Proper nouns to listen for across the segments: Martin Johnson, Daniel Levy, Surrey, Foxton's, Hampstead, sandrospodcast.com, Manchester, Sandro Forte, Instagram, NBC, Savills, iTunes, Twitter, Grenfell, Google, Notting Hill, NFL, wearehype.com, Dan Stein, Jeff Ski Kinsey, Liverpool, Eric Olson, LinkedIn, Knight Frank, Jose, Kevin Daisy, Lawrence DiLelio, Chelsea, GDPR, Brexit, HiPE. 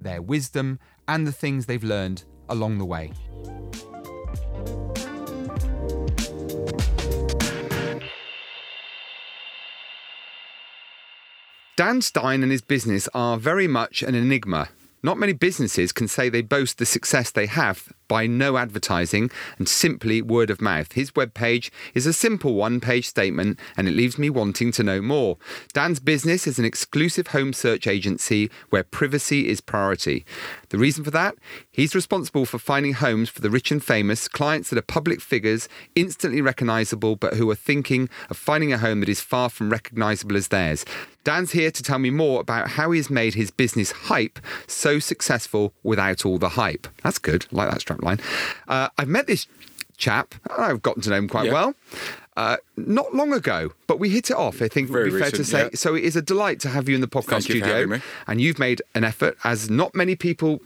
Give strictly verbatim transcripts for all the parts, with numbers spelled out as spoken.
their wisdom, and the things they've learned along the way. Dan Stein and his business are very much an enigma. Not many businesses can say they boast the success they have by no advertising and simply word of mouth. His webpage is a simple one-page statement and it leaves me wanting to know more. Dan's business is an exclusive home search agency where privacy is priority. The reason for that? He's responsible for finding homes for the rich and famous, clients that are public figures, instantly recognisable, but who are thinking of finding a home that is far from recognisable as theirs. Dan's here to tell me more about how he's made his business HiPE so successful without all the hype. That's good. I like that strap line. Uh, I've met this chap. I've gotten to know him quite yeah. well. Uh, not long ago, but we hit it off, I think Very would be recent, fair to say. Yeah. So it is a delight to have you in the podcast Thank studio. You for having me. And you've made an effort, as not many people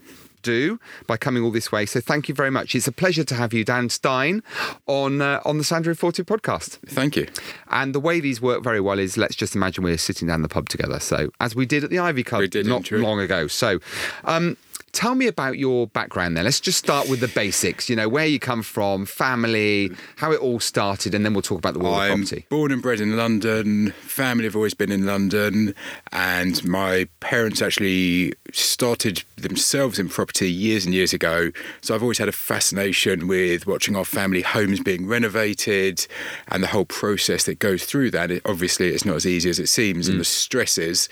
do, by coming all this way. So thank you very much. It's a pleasure to have you, Dan Stein, on uh, on the Sandro Forte podcast. Thank you. And the way these work very well is, let's just imagine we're sitting down the pub together. So as we did at the Ivy Club did, not long ago. So um, tell me about your background then. Let's just start with the basics. You know, where you come from, family, how it all started, and then we'll talk about the world I'm of property. Born and bred in London. Family have always been in London. And my parents actually started themselves in property years and years ago. So I've always had a fascination with watching our family homes being renovated and the whole process that goes through that. It, obviously, it's not as easy as it seems mm. and the stresses.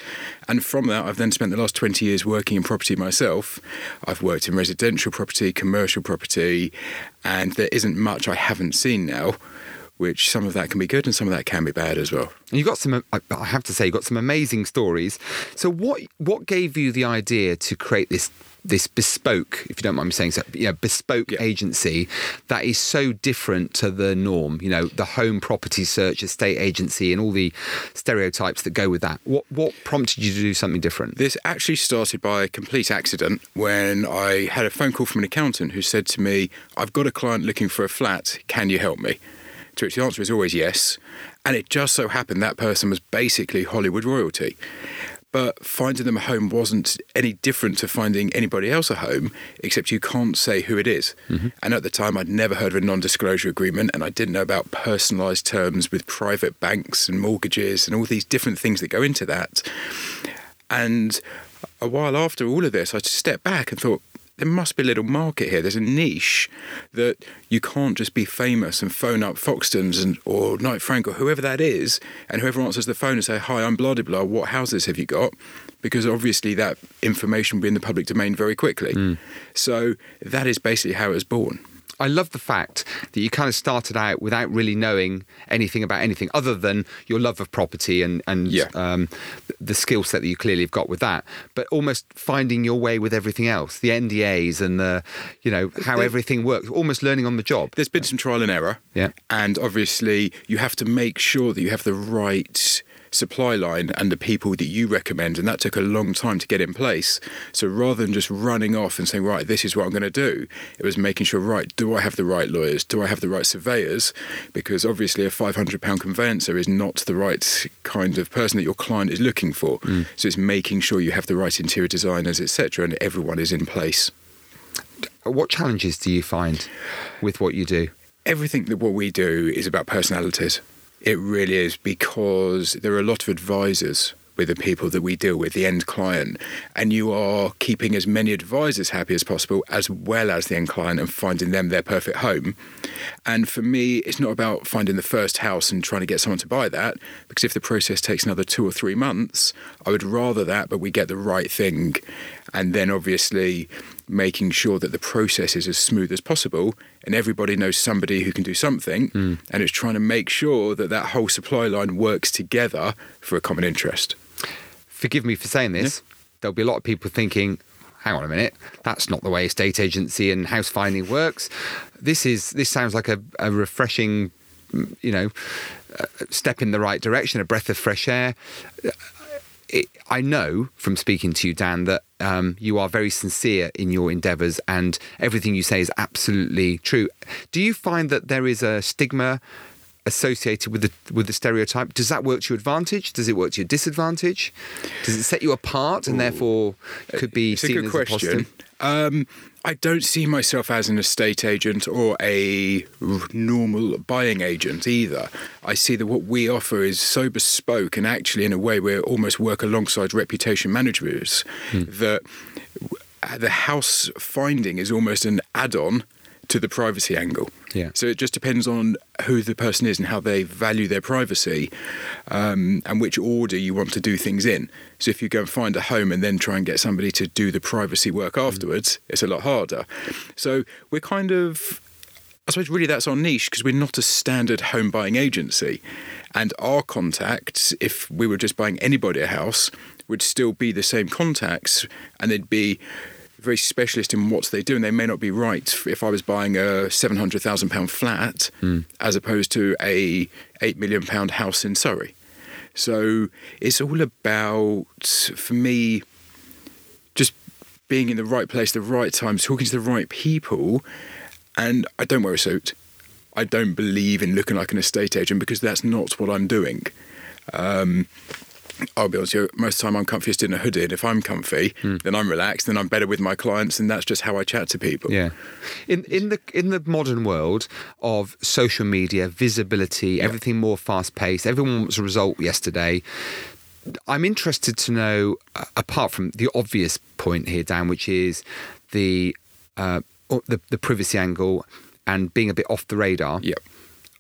And from that, I've then spent the last twenty years working in property myself. I've worked in residential property, commercial property, and there isn't much I haven't seen now, which some of that can be good and some of that can be bad as well. And you've got some, I have to say, you've got some amazing stories. So what what gave you the idea to create this this bespoke, if you don't mind me saying so, you know, bespoke yeah. agency that is so different to the norm, you know, the home property search, estate agency and all the stereotypes that go with that? What what prompted you to do something different? This actually started by a complete accident when I had a phone call from an accountant who said to me, "I've got a client looking for a flat, can you help me?" To which the answer is always yes. And it just so happened that person was basically Hollywood royalty. But finding them a home wasn't any different to finding anybody else a home, except you can't say who it is. Mm-hmm. And at the time, I'd never heard of a non-disclosure agreement, and I didn't know about personalised terms with private banks and mortgages and all these different things that go into that. And a while after all of this, I just stepped back and thought, there must be a little market here. There's a niche that you can't just be famous and phone up Foxton's and or Knight Frank or whoever that is, and whoever answers the phone and say, "Hi, I'm blah, blah, blah, what houses have you got?" Because obviously that information will be in the public domain very quickly. Mm. So that is basically how it was born. I love the fact that you kind of started out without really knowing anything about anything other than your love of property and, and yeah. um, the skill set that you clearly have got with that, but almost finding your way with everything else, the N D As and the, you know, how there, everything works, almost learning on the job. There's been some trial and error. Yeah. And obviously you have to make sure that you have the right supply line and the people that you recommend, and that took a long time to get in place. So rather than just running off and saying, right, this is what I'm going to do, it was making sure, right, do I have the right lawyers, do I have the right surveyors? Because obviously a five hundred pound conveyancer is not the right kind of person that your client is looking for. Mm. So it's making sure you have the right interior designers, etc., and everyone is in place. What challenges do you find with what you do? Everything that what we do is about personalities. It really is, because there are a lot of advisors with the people that we deal with, the end client, and you are keeping as many advisors happy as possible, as well as the end client, and finding them their perfect home. And for me, it's not about finding the first house and trying to get someone to buy that, because if the process takes another two or three months, I would rather that, but we get the right thing. And then obviously making sure that the process is as smooth as possible and everybody knows somebody who can do something. Mm. And it's trying to make sure that that whole supply line works together for a common interest. Forgive me for saying this. Yeah. There'll be a lot of people thinking, hang on a minute, that's not the way estate agency and house finding works. This is this sounds like a, a refreshing, you know, uh, step in the right direction, a breath of fresh air. It, I know from speaking to you, Dan, that um, you are very sincere in your endeavours and everything you say is absolutely true. Do you find that there is a stigma associated with the with the stereotype? Does that work to your advantage? Does it work to your disadvantage? Does it set you apart and Ooh. therefore could be it's seen a good as question. a positive? Um, I don't see myself as an estate agent or a normal buying agent either. I see that what we offer is so bespoke, and actually in a way we almost work alongside reputation managers, hmm. that the house finding is almost an add-on to the privacy angle. Yeah. So it just depends on who the person is and how they value their privacy, um, and which order you want to do things in. So if you go and find a home and then try and get somebody to do the privacy work afterwards, mm. it's a lot harder. So we're kind of, I suppose really that's our niche, because we're not a standard home buying agency. And our contacts, if we were just buying anybody a house, would still be the same contacts, and they'd be very specialist in what they do, and they may not be right if I was buying a seven hundred thousand pounds flat mm. as opposed to a eight million pounds house in Surrey. So it's all about, for me, just being in the right place, the right time, talking to the right people. And I don't wear a suit. I don't believe in looking like an estate agent, because that's not what I'm doing. Um... I'll be honest with you, most of the time I'm comfiest in a hoodie, and if I'm comfy, mm. then I'm relaxed, then I'm better with my clients, and that's just how I chat to people. Yeah. In in the in the modern world of social media, visibility, yeah. everything more fast-paced, everyone wants a result yesterday, I'm interested to know, uh, apart from the obvious point here, Dan, which is the, uh, the, the privacy angle and being a bit off the radar, yeah.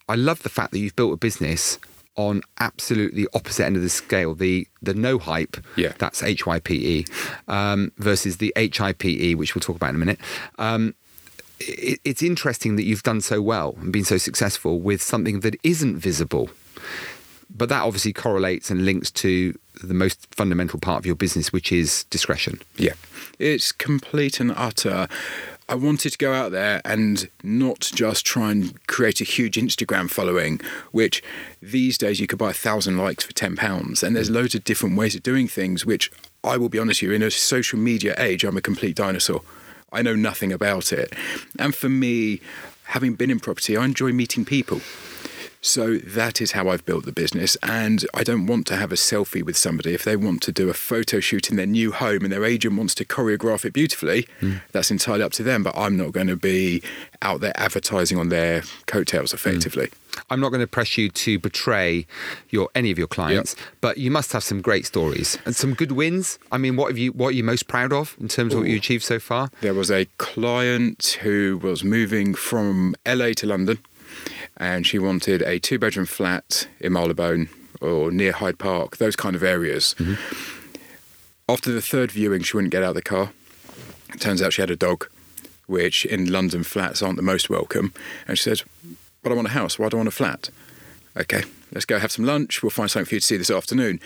I love the fact that you've built a business on absolutely opposite end of the scale, the the no hype, yeah. that's H Y P E, um, versus the H I P E, which we'll talk about in a minute. Um, it, it's interesting that you've done so well and been so successful with something that isn't visible. But that obviously correlates and links to the most fundamental part of your business, which is discretion. Yeah, it's complete and utter. I wanted to go out there and not just try and create a huge Instagram following, which these days you could buy a thousand likes for ten pounds. And there's loads of different ways of doing things, which I will be honest with you, in a social media age, I'm a complete dinosaur. I know nothing about it. And for me, having been in property, I enjoy meeting people. So that is how I've built the business, and I don't want to have a selfie with somebody. If they want to do a photo shoot in their new home and their agent wants to choreograph it beautifully, mm. that's entirely up to them, but I'm not going to be out there advertising on their coattails effectively. Mm. I'm not going to press you to betray your any of your clients, yep. but you must have some great stories and some good wins. I mean, what have you what are you most proud of in terms of Ooh. what you achieved so far? There was a client who was moving from L A to London, and she wanted a two-bedroom flat in Marylebone or near Hyde Park, those kind of areas. Mm-hmm. After the third viewing, she wouldn't get out of the car. It turns out she had a dog, which in London flats aren't the most welcome. And she said, but I want a house. Why do I want a flat? Okay, let's go have some lunch. We'll find something for you to see this afternoon.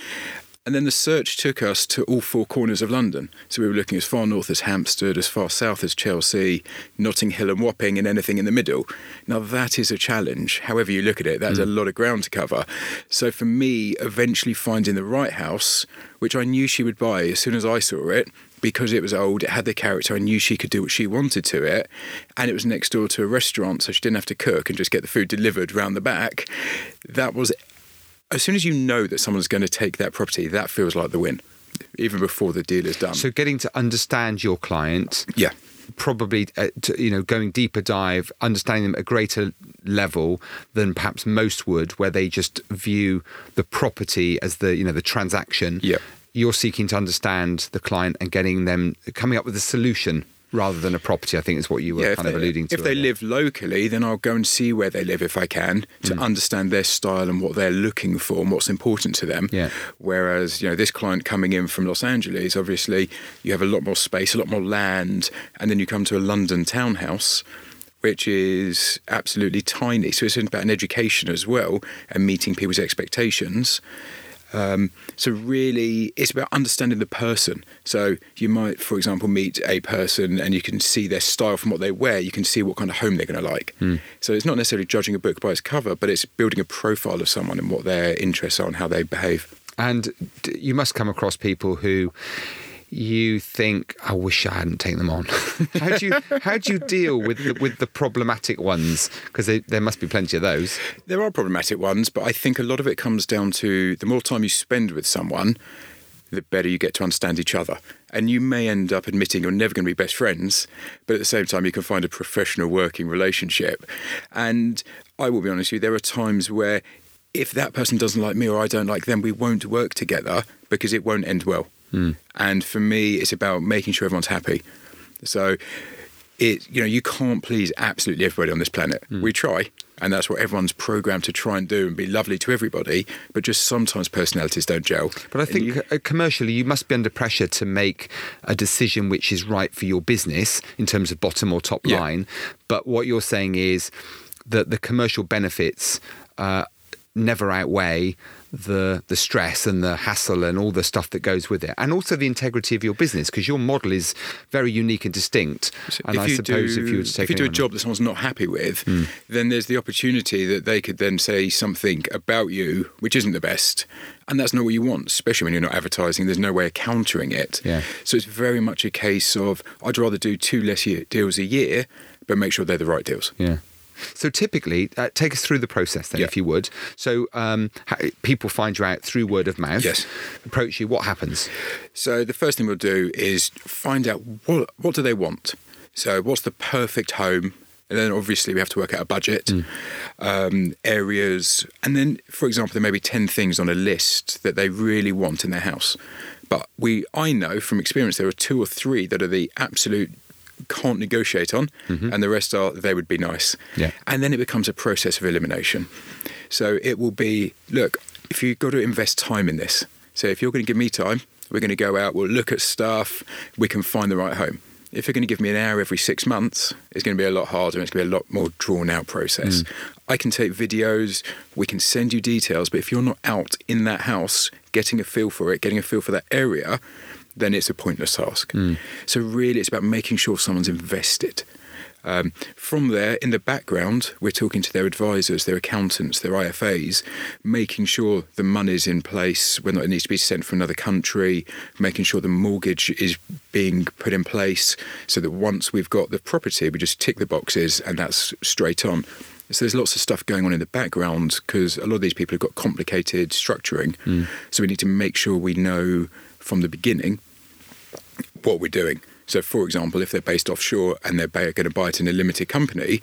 And then the search took us to all four corners of London. So we were looking as far north as Hampstead, as far south as Chelsea, Notting Hill and Wapping, and anything in the middle. Now, that is a challenge. However you look at it, that's mm. a lot of ground to cover. So for me, eventually finding the right house, which I knew she would buy as soon as I saw it, because it was old, it had the character, I knew she could do what she wanted to it, and it was next door to a restaurant, so she didn't have to cook and just get the food delivered round the back. That was As soon as you know that someone's going to take that property, that feels like the win, even before the deal is done. So getting to understand your client, yeah, probably uh, to, you know, going deeper dive, understanding them at a greater level than perhaps most would, where they just view the property as the, you know, the transaction. Yeah, you're seeking to understand the client and getting them coming up with a solution rather than a property, I think is what you were yeah, kind they, of alluding to. If they earlier. live locally, then I'll go and see where they live if I can to mm. understand their style and what they're looking for and what's important to them. Yeah. Whereas, you know, this client coming in from Los Angeles, obviously you have a lot more space, a lot more land, and then you come to a London townhouse, which is absolutely tiny. So it's about an education as well and meeting people's expectations. Um, so really, it's about understanding the person. So you might, for example, meet a person and you can see their style from what they wear. You can see what kind of home they're going to like. Mm. So it's not necessarily judging a book by its cover, but it's building a profile of someone and what their interests are and how they behave. And you must come across people who you think, I wish I hadn't taken them on. how do you how do you deal with the, with the problematic ones? Because there must be plenty of those. There are problematic ones, but I think a lot of it comes down to the more time you spend with someone, the better you get to understand each other. And you may end up admitting you're never going to be best friends, but at the same time, you can find a professional working relationship. And I will be honest with you, there are times where if that person doesn't like me or I don't like them, we won't work together because it won't end well. Mm. And for me, it's about making sure everyone's happy. So, it you know, you can't please absolutely everybody on this planet. Mm. We try, and that's what everyone's programmed to try and do and be lovely to everybody, but just sometimes personalities don't gel. But I think you, commercially, you must be under pressure to make a decision which is right for your business in terms of bottom or top yeah. line. But what you're saying is that the commercial benefits uh, never outweigh the the stress and the hassle and all the stuff that goes with it, and also the integrity of your business, because your model is very unique and distinct. So and I suppose do, if you were to take if you do a job that someone's not happy with, mm. then there's the opportunity that they could then say something about you which isn't the best, and that's not what you want, especially when you're not advertising. There's no way of countering it. Yeah. So it's very much a case of I'd rather do two less year, deals a year, but make sure they're the right deals. Yeah. So typically, uh, take us through the process then, yeah. if you would. So um, how, people find you out through word of mouth, yes. approach you. What happens? So the first thing we'll do is find out what, what do they want. So what's the perfect home? And then obviously we have to work out a budget, mm. um, areas. And then, for example, there may be ten things on a list that they really want in their house. But we, I know from experience there are two or three that are the absolute can't negotiate on, mm-hmm. and the rest are they would be nice. Yeah. And then it becomes a process of elimination. So it will be, look, if you've got to invest time in this, so if you're going to give me time, we're going to go out, we'll look at stuff, we can find the right home. If you're going to give me an hour every six months, it's going to be a lot harder and it's going to be a lot more drawn out process. Mm. I can take videos, we can send you details, but if you're not out in that house, getting a feel for it, getting a feel for that area, then it's a pointless task. Mm. So really, it's about making sure someone's invested. Um, from there, in the background, we're talking to their advisors, their accountants, their I F As, making sure the money's in place when it needs to be sent from another country, making sure the mortgage is being put in place so that once we've got the property, we just tick the boxes and that's straight on. So there's lots of stuff going on in the background because a lot of these people have got complicated structuring. Mm. So we need to make sure we know from the beginning what we're doing. So, for example, if they're based offshore and they're going to buy it in a limited company,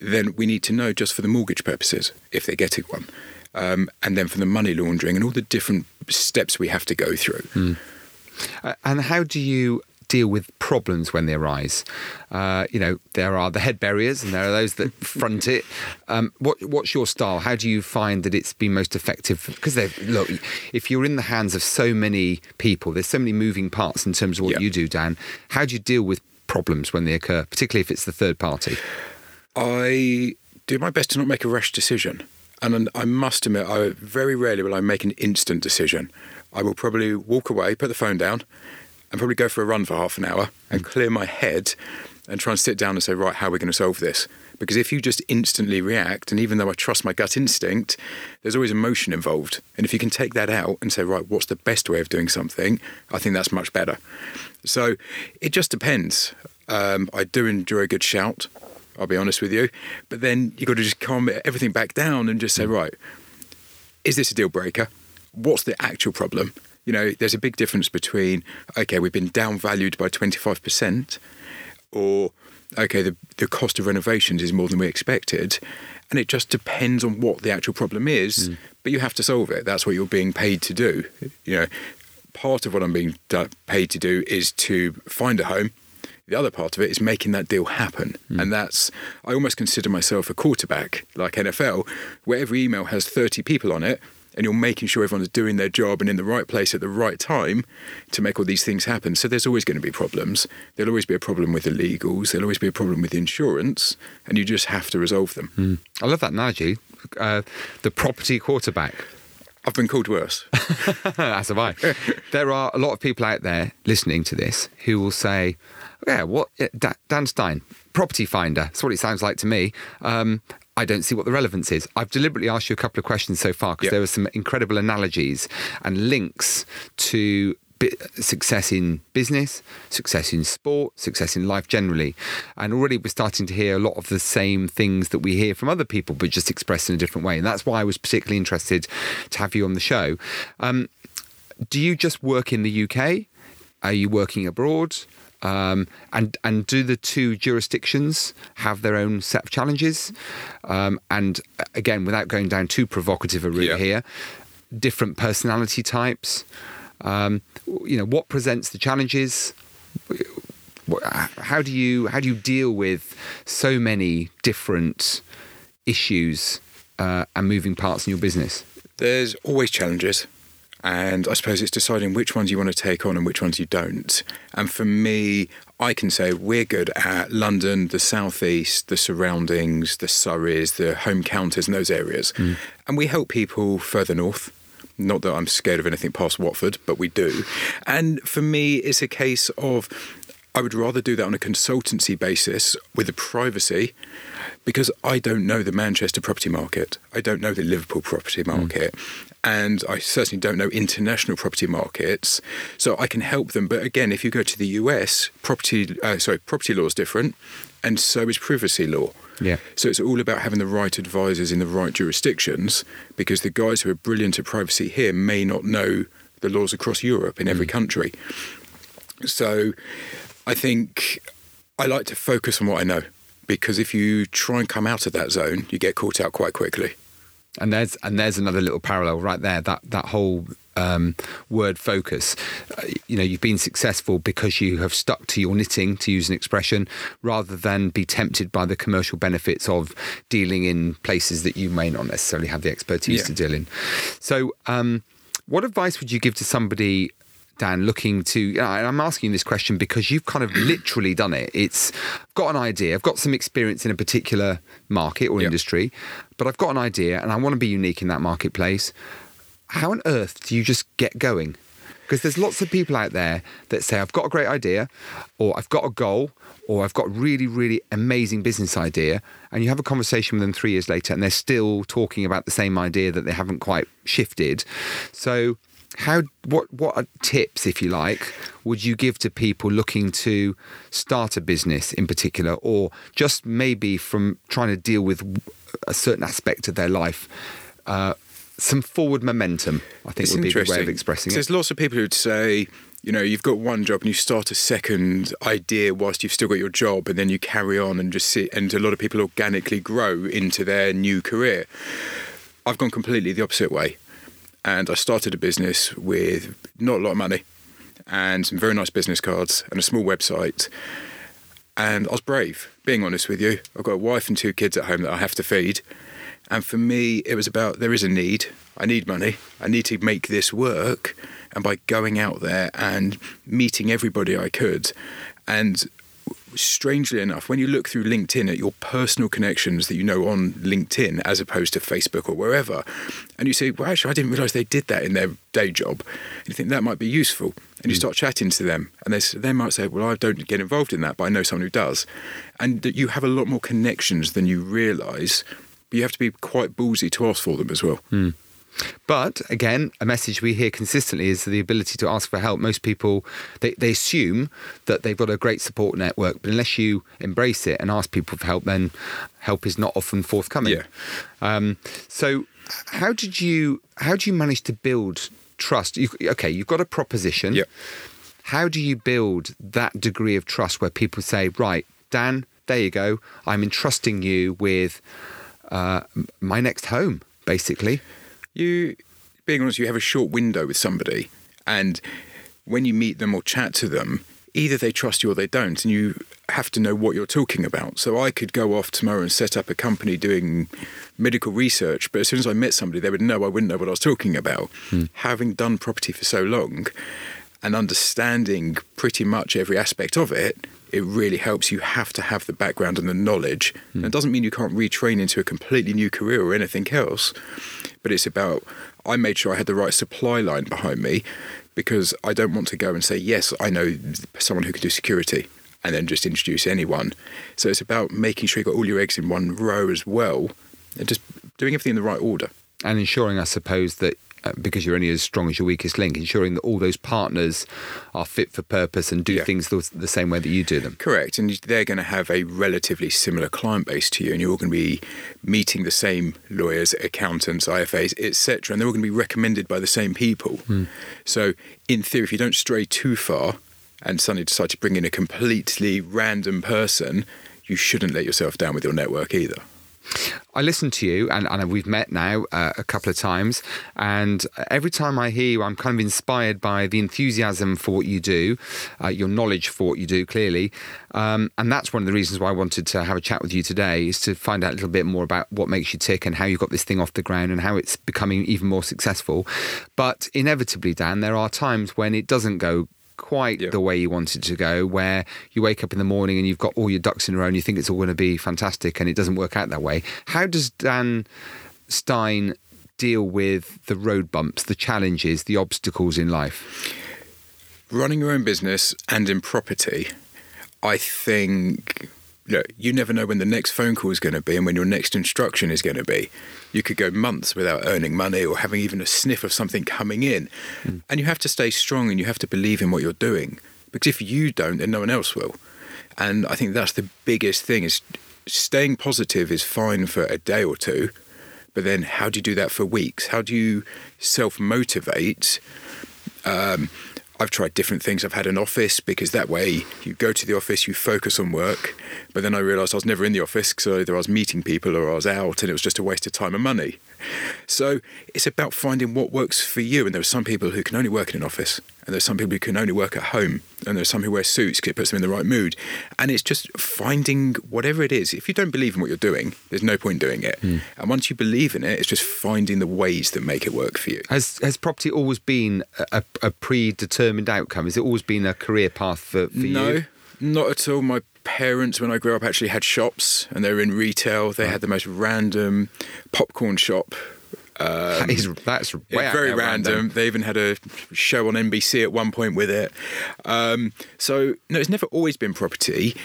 then we need to know just for the mortgage purposes if they're getting one, um, and then for the money laundering and all the different steps we have to go through. Mm. Uh, and how do you deal with problems when they arise? Uh, you know, there are the head barriers and there are those that front it. Um, what, what's your style? How do you find that it's been most effective? Because look, if you're in the hands of so many people, there's so many moving parts in terms of what yep. you do, Dan. How do you deal with problems when they occur, particularly if it's the third party? I do my best to not make a rash decision. And I must admit, I very rarely will I make an instant decision. I will probably walk away, put the phone down, and probably go for a run for half an hour and clear my head and try and sit down and say, right, how are we going to solve this? Because if you just instantly react, and even though I trust my gut instinct, there's always emotion involved. And if you can take that out and say, right, what's the best way of doing something? I think that's much better. So it just depends. Um, I do enjoy a good shout, I'll be honest with you. But then you've got to just calm everything back down and just say, right, is this a deal breaker? What's the actual problem? You know, there's a big difference between, okay, we've been downvalued by twenty-five percent, or, okay, the, the cost of renovations is more than we expected. And it just depends on what the actual problem is, mm. but you have to solve it. That's what you're being paid to do. You know, part of what I'm being da- paid to do is to find a home. The other part of it is making that deal happen. Mm. And that's, I almost consider myself a quarterback, like N F L, where every email has thirty people on it, and you're making sure everyone's doing their job and in the right place at the right time to make all these things happen. So there's always going to be problems. There'll always be a problem with the legals. There'll always be a problem with the insurance, and you just have to resolve them. Mm. I love that analogy, uh, the property quarterback. I've been called worse. As have I. There are a lot of people out there listening to this who will say, yeah, what Dan Stein, property finder. That's what it sounds like to me. Um, I don't see what the relevance is. I've deliberately asked you a couple of questions so far because yep. there were some incredible analogies and links to bi- success in business, success in sport, success in life generally. And already we're starting to hear a lot of the same things that we hear from other people, but just expressed in a different way. And that's why I was particularly interested to have you on the show. Um, do you just work in the U K? Are you working abroad? Um, and and do the two jurisdictions have their own set of challenges? Um, and again, without going down too provocative a route yeah. here, different personality types. Um, you know, what presents the challenges? How do you how do you deal with so many different issues uh, and moving parts in your business? There's always challenges. And I suppose it's deciding which ones you want to take on and which ones you don't. And for me, I can say we're good at London, the South East, the surroundings, the Surreys, the home counties and those areas. Mm. And we help people further north. Not that I'm scared of anything past Watford, but we do. And for me, it's a case of I would rather do that on a consultancy basis with the privacy because I don't know the Manchester property market. I don't know the Liverpool property market. Mm. And I certainly don't know international property markets, so I can help them. But again, if you go to the U S, property uh, sorry, property law is different, and so is privacy law. Yeah. So it's all about having the right advisors in the right jurisdictions, because the guys who are brilliant at privacy here may not know the laws across Europe in every mm. country. So I think I like to focus on what I know, because if you try and come out of that zone, you get caught out quite quickly. And there's and there's another little parallel right there, that, that whole um, word focus. Uh, you know, you've been successful because you have stuck to your knitting, to use an expression, rather than be tempted by the commercial benefits of dealing in places that you may not necessarily have the expertise yeah. to deal in. So um, what advice would you give to somebody, Dan, looking to, you know, and I'm asking you this question because you've kind of literally done it. It's I've got an idea, I've got some experience in a particular market or yep. industry, but I've got an idea and I want to be unique in that marketplace. How on earth do you just get going? Because there's lots of people out there that say, I've got a great idea, or I've got a goal, or I've got a really, really amazing business idea. And you have a conversation with them three years later and they're still talking about the same idea that they haven't quite shifted. So How what what tips, if you like, would you give to people looking to start a business in particular, or just maybe from trying to deal with a certain aspect of their life? Uh, some forward momentum, I think, it's would be a way of expressing it. There's lots of people who'd say, you know, you've got one job and you start a second idea whilst you've still got your job, and then you carry on and just sit. And a lot of people organically grow into their new career. I've gone completely the opposite way. And I started a business with not a lot of money and some very nice business cards and a small website. And I was brave, being honest with you. I've got a wife and two kids at home that I have to feed. And for me, it was about there is a need. I need money. I need to make this work. And by going out there and meeting everybody I could. And strangely enough, when you look through LinkedIn at your personal connections that you know on LinkedIn as opposed to Facebook or wherever, and you say, well, actually, I didn't realise they did that in their day job. And you think that might be useful. And you start chatting to them. And they, they might say, well, I don't get involved in that, but I know someone who does. And that you have a lot more connections than you realise. But you have to be quite ballsy to ask for them as well. Mm. But again, a message we hear consistently is the ability to ask for help. Most people, they, they assume that they've got a great support network, but unless you embrace it and ask people for help, then help is not often forthcoming. Yeah. Um, so how did you, how do you manage to build trust? You, okay, you've got a proposition. Yeah. How do you build that degree of trust where people say, right, Dan, there you go. I'm entrusting you with uh, my next home, basically. You, being honest, you have a short window with somebody, and when you meet them or chat to them, either they trust you or they don't, and you have to know what you're talking about. So I could go off tomorrow and set up a company doing medical research, but as soon as I met somebody, they would know I wouldn't know what I was talking about. Hmm. Having done property for so long and understanding pretty much every aspect of it, it really helps. You have to have the background and the knowledge. Mm. And it doesn't mean you can't retrain into a completely new career or anything else, but it's about, I made sure I had the right supply line behind me, because I don't want to go and say, yes, I know someone who can do security, and then just introduce anyone. So it's about making sure you've got all your eggs in one row as well, and just doing everything in the right order. And ensuring, I suppose, that uh, because you're only as strong as your weakest link, ensuring that all those partners are fit for purpose and do yeah. things the, the same way that you do them. Correct. And they're going to have a relatively similar client base to you, and you're all going to be meeting the same lawyers, accountants, I F As, et cetera, and they're all going to be recommended by the same people. Mm. So in theory, if you don't stray too far and suddenly decide to bring in a completely random person, you shouldn't let yourself down with your network either. I listen to you, and, and we've met now uh, a couple of times, and every time I hear you, I'm kind of inspired by the enthusiasm for what you do, uh, your knowledge for what you do, clearly. Um, and that's one of the reasons why I wanted to have a chat with you today, is to find out a little bit more about what makes you tick and how you got this thing off the ground and how it's becoming even more successful. But inevitably, Dan, there are times when it doesn't go quite yeah. the way you want it to go, where you wake up in the morning and you've got all your ducks in a row and you think it's all going to be fantastic, and it doesn't work out that way. How does Dan Stein deal with the road bumps, the challenges, the obstacles in life? Running your own business and in property, I think, look, you never know when the next phone call is going to be and when your next instruction is going to be. You could go months without earning money or having even a sniff of something coming in. Mm. And you have to stay strong and you have to believe in what you're doing. Because if you don't, then no one else will. And I think that's the biggest thing, is staying positive is fine for a day or two. But then how do you do that for weeks? How do you self-motivate? Um, I've tried different things. I've had an office, because that way you go to the office, you focus on work. But then I realised I was never in the office, so either I was meeting people or I was out, and it was just a waste of time and money. So it's about finding what works for you. And there are some people who can only work in an office, and there's some people who can only work at home, and there's some who wear suits because it puts them in the right mood. And it's just finding whatever it is. If you don't believe in what you're doing, there's no point doing it. Mm. And once you believe in it, it's just finding the ways that make it work for you. Has has property always been a, a predetermined outcome? Has it always been a career path for, for no, you? No, not at all. My parents, when I grew up, actually had shops, and they were in retail. They had the most random popcorn shop. Um, that is, that's yeah, very random. random. They even had a show on N B C at one point with it. Um, so, no, it's never always been property,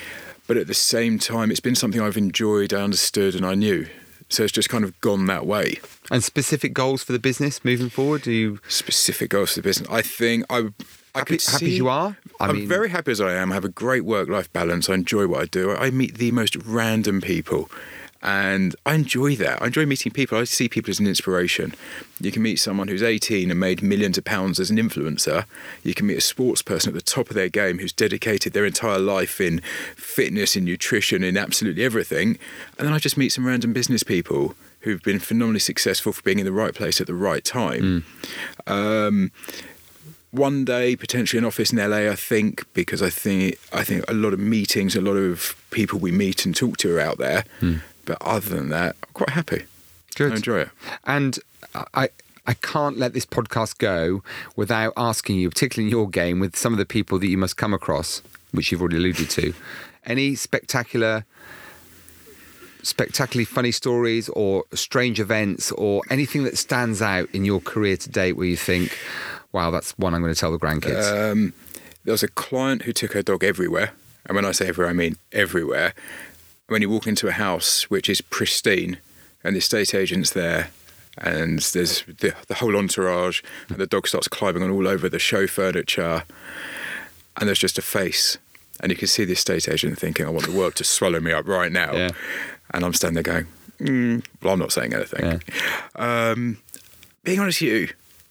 but at the same time, it's been something I've enjoyed, I understood, and I knew. So it's just kind of gone that way. And specific goals for the business moving forward? Do you... Specific goals for the business? I think I... I happy, could see, happy as you are? I I'm mean, very happy as I am. I have a great work-life balance. I enjoy what I do. I meet the most random people. And I enjoy that. I enjoy meeting people. I see people as an inspiration. You can meet someone who's eighteen and made millions of pounds as an influencer. You can meet a sports person at the top of their game who's dedicated their entire life in fitness and nutrition and absolutely everything. And then I just meet some random business people who've been phenomenally successful for being in the right place at the right time. Mm. Um, one day, potentially an office in L A, I think, because I think, I think a lot of meetings, a lot of people we meet and talk to are out there. Mm. But other than that, I'm quite happy. Good. I enjoy it. And I I can't let this podcast go without asking you, particularly in your game, with some of the people that you must come across, which you've already alluded to, any spectacular, spectacularly funny stories or strange events or anything that stands out in your career to date where you think, wow, that's one I'm going to tell the grandkids? Um, there was a client who took her dog everywhere. And when I say everywhere, I mean everywhere. When you walk into a house which is pristine and the estate agent's there and there's the, the whole entourage and the dog starts climbing on all over the show furniture and there's just a face and you can see the estate agent thinking, I want the world to swallow me up right now. Yeah. And I'm standing there going, mm. well, I'm not saying anything. Yeah. Um, being honest with you,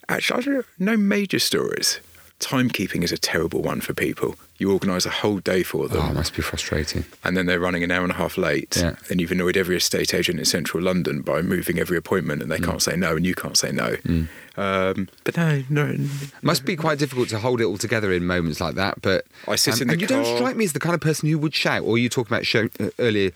actually, no major stories. Timekeeping is a terrible one for people. You organise a whole day for them. Oh, it must be frustrating. And then they're running an hour and a half late. Yeah. And you've annoyed every estate agent in central London by moving every appointment and they mm. can't say no and you can't say no. Mm. Um, but no, no. no must no. be quite difficult to hold it all together in moments like that. But I sit um, in the and car. You don't strike me as the kind of person who would shout, or you talking about shout, uh, earlier...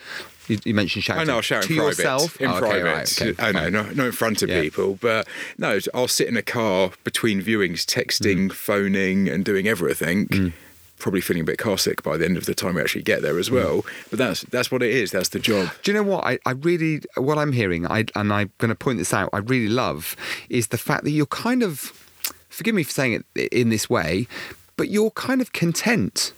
You, you mentioned shouting. I know, I'll shout to in private. Yourself? In oh, private. Okay, right, okay. I know, not, not in front of yeah. people. But no, I'll sit in a car between viewings, texting, mm. phoning and doing everything. Mm. probably feeling a bit carsick by the end of the time we actually get there as well. But that's that's what it is. That's the job. Do you know what? I, I really, what I'm hearing, I, and I'm going to point this out, I really love, is the fact that you're kind of, forgive me for saying it in this way, but you're kind of content,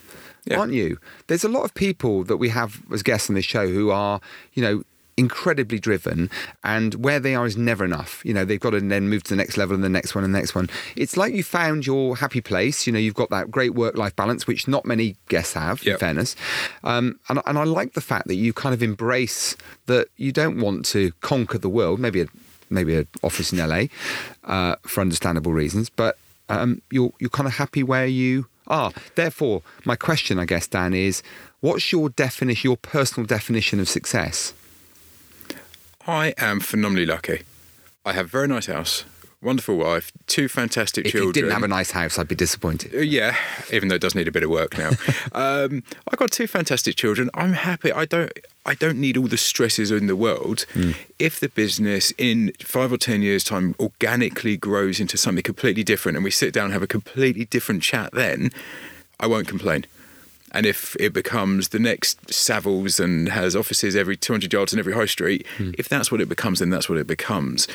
yeah. aren't you? There's a lot of people that we have as guests on this show who are, you know, incredibly driven, and where they are is never enough. You know, they've got to then move to the next level and the next one and the next one. It's like you found your happy place. You know, you've got that great work-life balance, which not many guests have, yep. in fairness. Um, and, and I like the fact that you kind of embrace that you don't want to conquer the world, maybe a, maybe an office in L A uh, for understandable reasons, but um, you're, you're kind of happy where you are. Therefore, my question, I guess, Dan, is what's your definition, your personal definition of success? I am phenomenally lucky. I have a very nice house, wonderful wife, two fantastic if children. If you didn't have a nice house, I'd be disappointed. Yeah, even though it does need a bit of work now. um, I've got two fantastic children. I'm happy. I don't I don't need all the stresses in the world. Mm. If the business in five or ten years' time organically grows into something completely different and we sit down and have a completely different chat then, I won't complain. And if it becomes the next Savills and has offices every two hundred yards in every high street, mm. if that's what it becomes, then that's what it becomes.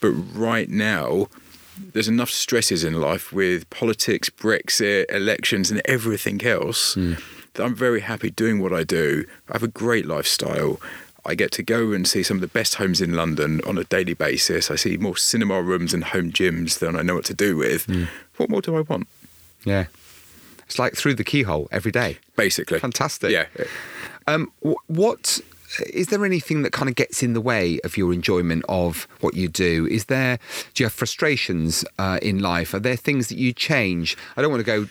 But right now, there's enough stresses in life with politics, Brexit, elections and everything else mm. that I'm very happy doing what I do. I have a great lifestyle. I get to go and see some of the best homes in London on a daily basis. I see more cinema rooms and home gyms than I know what to do with. Mm. What more do I want? Yeah. It's like through the keyhole every day. Basically. Fantastic. Yeah. Um, what, is there anything that kind of gets in the way of your enjoyment of what you do? Is there, do you have frustrations uh, in life? Are there things that you change? I don't want to go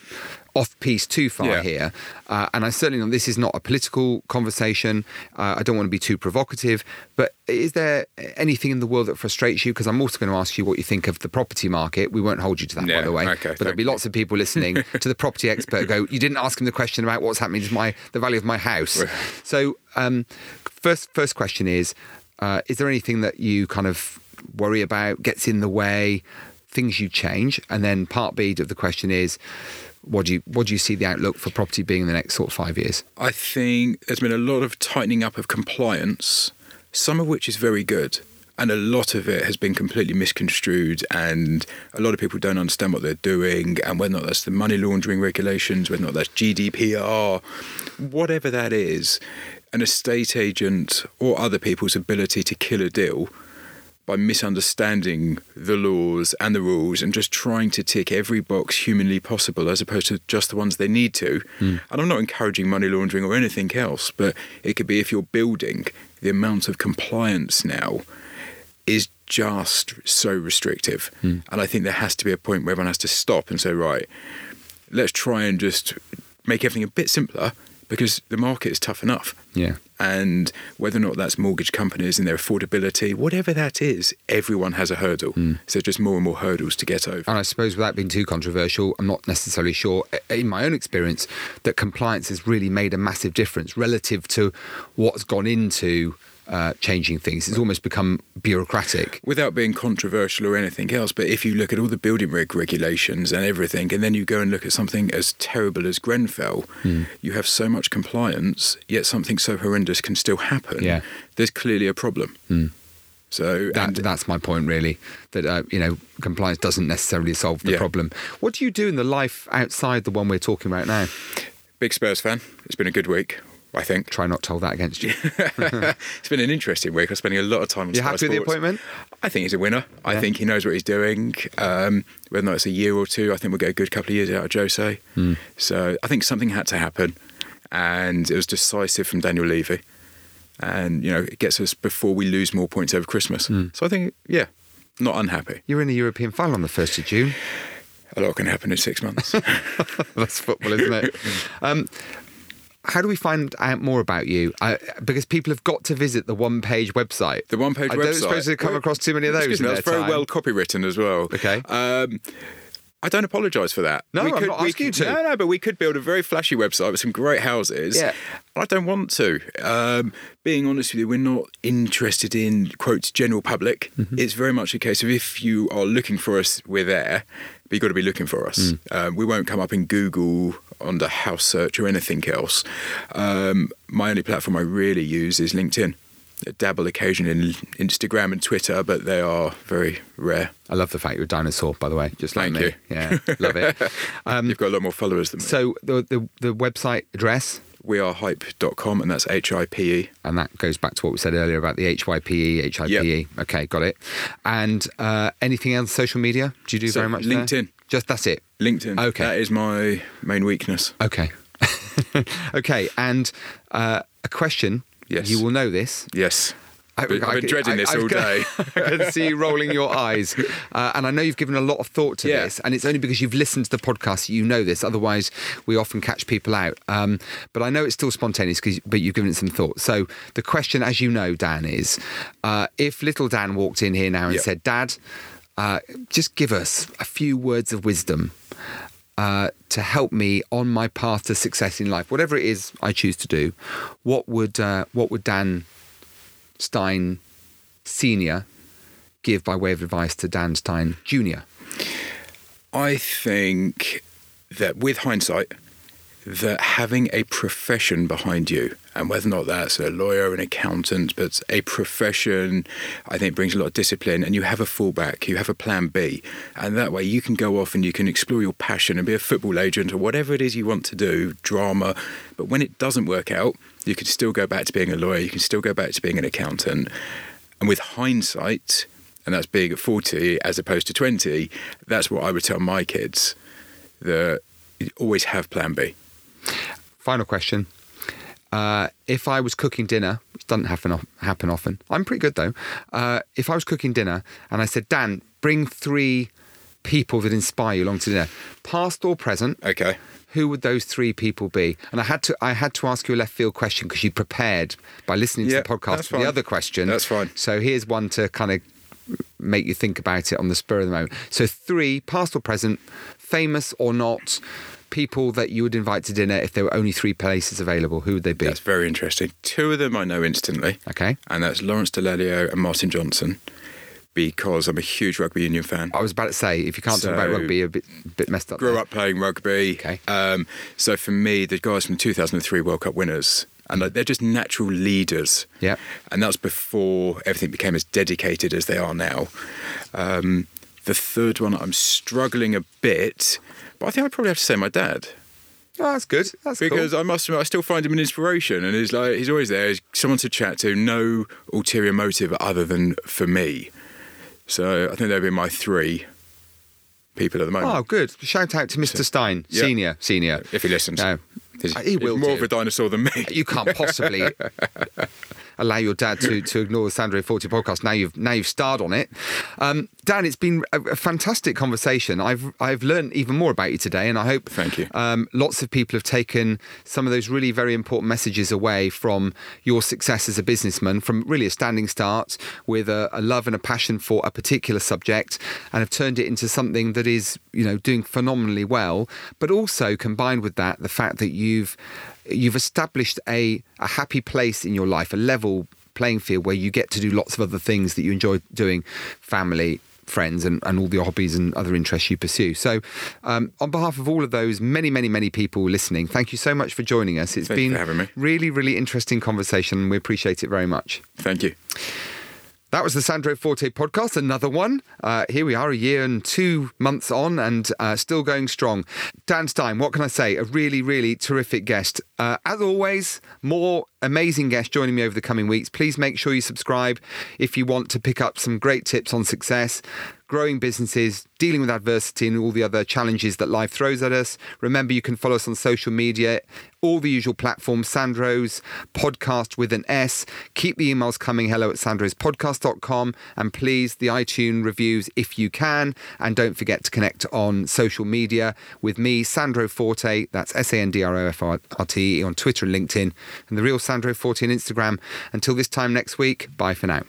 off piece too far yeah. here. Uh, and I certainly know this is not a political conversation. Uh, I don't want to be too provocative. But is there anything in the world that frustrates you? Because I'm also going to ask you what you think of the property market. We won't hold you to that, yeah, by the way. Okay, but there'll be lots of people listening to the property expert who go, you didn't ask him the question about what's happening to my the value of my house. So um, first, first question is, uh, is there anything that you kind of worry about, gets in the way, things you change? And then part B of the question is, What do you what do you see the outlook for property being in the next sort of five years? I think there's been a lot of tightening up of compliance, some of which is very good, and a lot of it has been completely misconstrued, and a lot of people don't understand what they're doing, and whether or not that's the money laundering regulations, whether or not that's G D P R, whatever that is, an estate agent or other people's ability to kill a deal by misunderstanding the laws and the rules and just trying to tick every box humanly possible as opposed to just the ones they need to. Mm. And I'm not encouraging money laundering or anything else, but it could be if you're building, the amount of compliance now is just so restrictive. Mm. And I think there has to be a point where everyone has to stop and say, right, let's try and just make everything a bit simpler because the market is tough enough. Yeah. And whether or not that's mortgage companies and their affordability, whatever that is, everyone has a hurdle. Mm. So just more and more hurdles to get over. And I suppose without being too controversial, I'm not necessarily sure, in my own experience, that compliance has really made a massive difference relative to what's gone into uh, changing things. It's almost become bureaucratic. Without being controversial or anything else, but if you look at all the building reg regulations and everything, and then you go and look at something as terrible as Grenfell, mm. you have so much compliance, yet something so horrendous can still happen, yeah. there's clearly a problem. Mm. So that, that's my point, really, that, uh, you know, compliance doesn't necessarily solve the yeah. problem. What do you do in the life outside the one we're talking about now? Big Spurs fan. It's been a good week, I think. Try not to hold that against you. It's been an interesting week. I'm spending a lot of time on Sky Sports. You happy with the appointment? I think he's a winner. Yeah. I think he knows what he's doing. Um, whether or not it's a year or two, I think we'll get a good couple of years out of Jose. Mm. So I think something had to happen. And it was decisive from Daniel Levy. And, you know, it gets us before we lose more points over Christmas. Mm. So I think, yeah, not unhappy. You're in the European final on the first of June. A lot can happen in six months. That's football, isn't it? um, how do we find out more about you? I, because people have got to visit the one-page website. The one-page website. I don't suppose to come well, across too many of those. Excuse me, that's very time. well copywritten as well. Okay. Um, I don't apologise for that. No, we I'm could, not asking we could, you to. No, no, but we could build a very flashy website with some great houses. Yeah. I don't want to. Um, being honest with you, we're not interested in, quote, general public. Mm-hmm. It's very much a case of if you are looking for us, we're there, but you've got to be looking for us. Mm. Um, we won't come up in Google under house search or anything else. Um, my only platform I really use is LinkedIn. I dabble occasionally in Instagram and Twitter, but they are very rare. I love the fact you're a dinosaur, by the way. Just like Thank me. You. Yeah, love it. Um, You've got a lot more followers than me. So the the, the website address? we are hype dot com, and that's H I P E. And that goes back to what we said earlier about the H Y P E, H I P E. Yep. Okay, got it. And uh, anything else, social media? Do you do so very much LinkedIn. There? Just that's it? LinkedIn. Okay. That is my main weakness. Okay. Okay, and uh, a question... Yes. You will know this. Yes. I, I've been I, dreading I, this I, all day. I can see you rolling your eyes. Uh, and I know you've given a lot of thought to yeah. this. And it's only because you've listened to the podcast that you know this. Otherwise, we often catch people out. Um, but I know it's still spontaneous, cause, but you've given it some thought. So the question, as you know, Dan, is uh, if little Dan walked in here now and yep. said, Dad, uh, just give us a few words of wisdom uh, to help me on my path to success in life, whatever it is I choose to do, what would uh, what would Dan Stein Senior give by way of advice to Dan Stein Junior? I think that with hindsight, that having a profession behind you, and whether or not that's a lawyer, an accountant, but a profession, I think brings a lot of discipline, and you have a fallback, you have a plan B, and that way you can go off and you can explore your passion and be a football agent or whatever it is you want to do, drama. But when it doesn't work out, you can still go back to being a lawyer, you can still go back to being an accountant. And with hindsight, and that's being at forty as opposed to twenty, that's what I would tell my kids, that you always have plan B. Final question. Uh, if I was cooking dinner, which doesn't happen, happen often, I'm pretty good though. Uh, if I was cooking dinner and I said, Dan, bring three people that inspire you along to dinner, past or present. Okay. Who would those three people be? And I had to I had to ask you a left field question because you prepared by listening yeah, to the podcast for fine. The other question. That's fine. So here's one to kind of make you think about it on the spur of the moment. So three, past or present, famous or not, people that you would invite to dinner if there were only three places available, who would they be? That's very interesting. Two of them I know instantly. Okay. And that's Lawrence DiLelio and Martin Johnson, because I'm a huge rugby union fan. I was about to say, if you can't so, talk about rugby, you're a bit, bit messed up. Grew there. up playing rugby. Okay. Um, so for me, the guys from two thousand three World Cup winners, and they're just natural leaders. Yeah. And that's before everything became as dedicated as they are now. Um, the third one, I'm struggling a bit... I think I'd probably have to say my dad. Oh, that's good. That's because cool. Because I must admit, I still find him an inspiration, and he's like he's always there. He's someone to chat to, no ulterior motive other than for me. So I think that'd be my three people at the moment. Oh, good. Shout out to Mister So, Stein, yeah. Senior, Senior. If he listens. No. He's, he will he's more do. Of a dinosaur than me. You can't possibly... allow your dad to, to ignore the Sandro Forte podcast. Now you've now you've starred on it. Um, Dan, it's been a, a fantastic conversation. I've I've learned even more about you today, and I hope Thank you. Um, lots of people have taken some of those really very important messages away from your success as a businessman, from really a standing start with a, a love and a passion for a particular subject, and have turned it into something that is, you know, doing phenomenally well, but also combined with that, the fact that you've You've established a, a happy place in your life, a level playing field where you get to do lots of other things that you enjoy doing, family, friends, and, and all the hobbies and other interests you pursue. So um, on behalf of all of those many, many, many people listening, thank you so much for joining us. It's Thanks been for having me. Really, really interesting conversation. We appreciate it very much. Thank you. That was the Sandro Forte podcast, another one. Uh, here we are a year and two months on and uh, still going strong. Dan Stein, what can I say? A really, really terrific guest. Uh, as always, more amazing guests joining me over the coming weeks. Please make sure you subscribe if you want to pick up some great tips on success, growing businesses, dealing with adversity and all the other challenges that life throws at us. Remember, you can follow us on social media, all the usual platforms, Sandro's Podcast with an S. Keep the emails coming, hello at sandrospodcast dot com. And please, the iTunes reviews if you can. And don't forget to connect on social media with me, Sandro Forte, that's S A N D R O F R T E on Twitter and LinkedIn. And the real Sandro Forte on Instagram. Until this time next week, bye for now.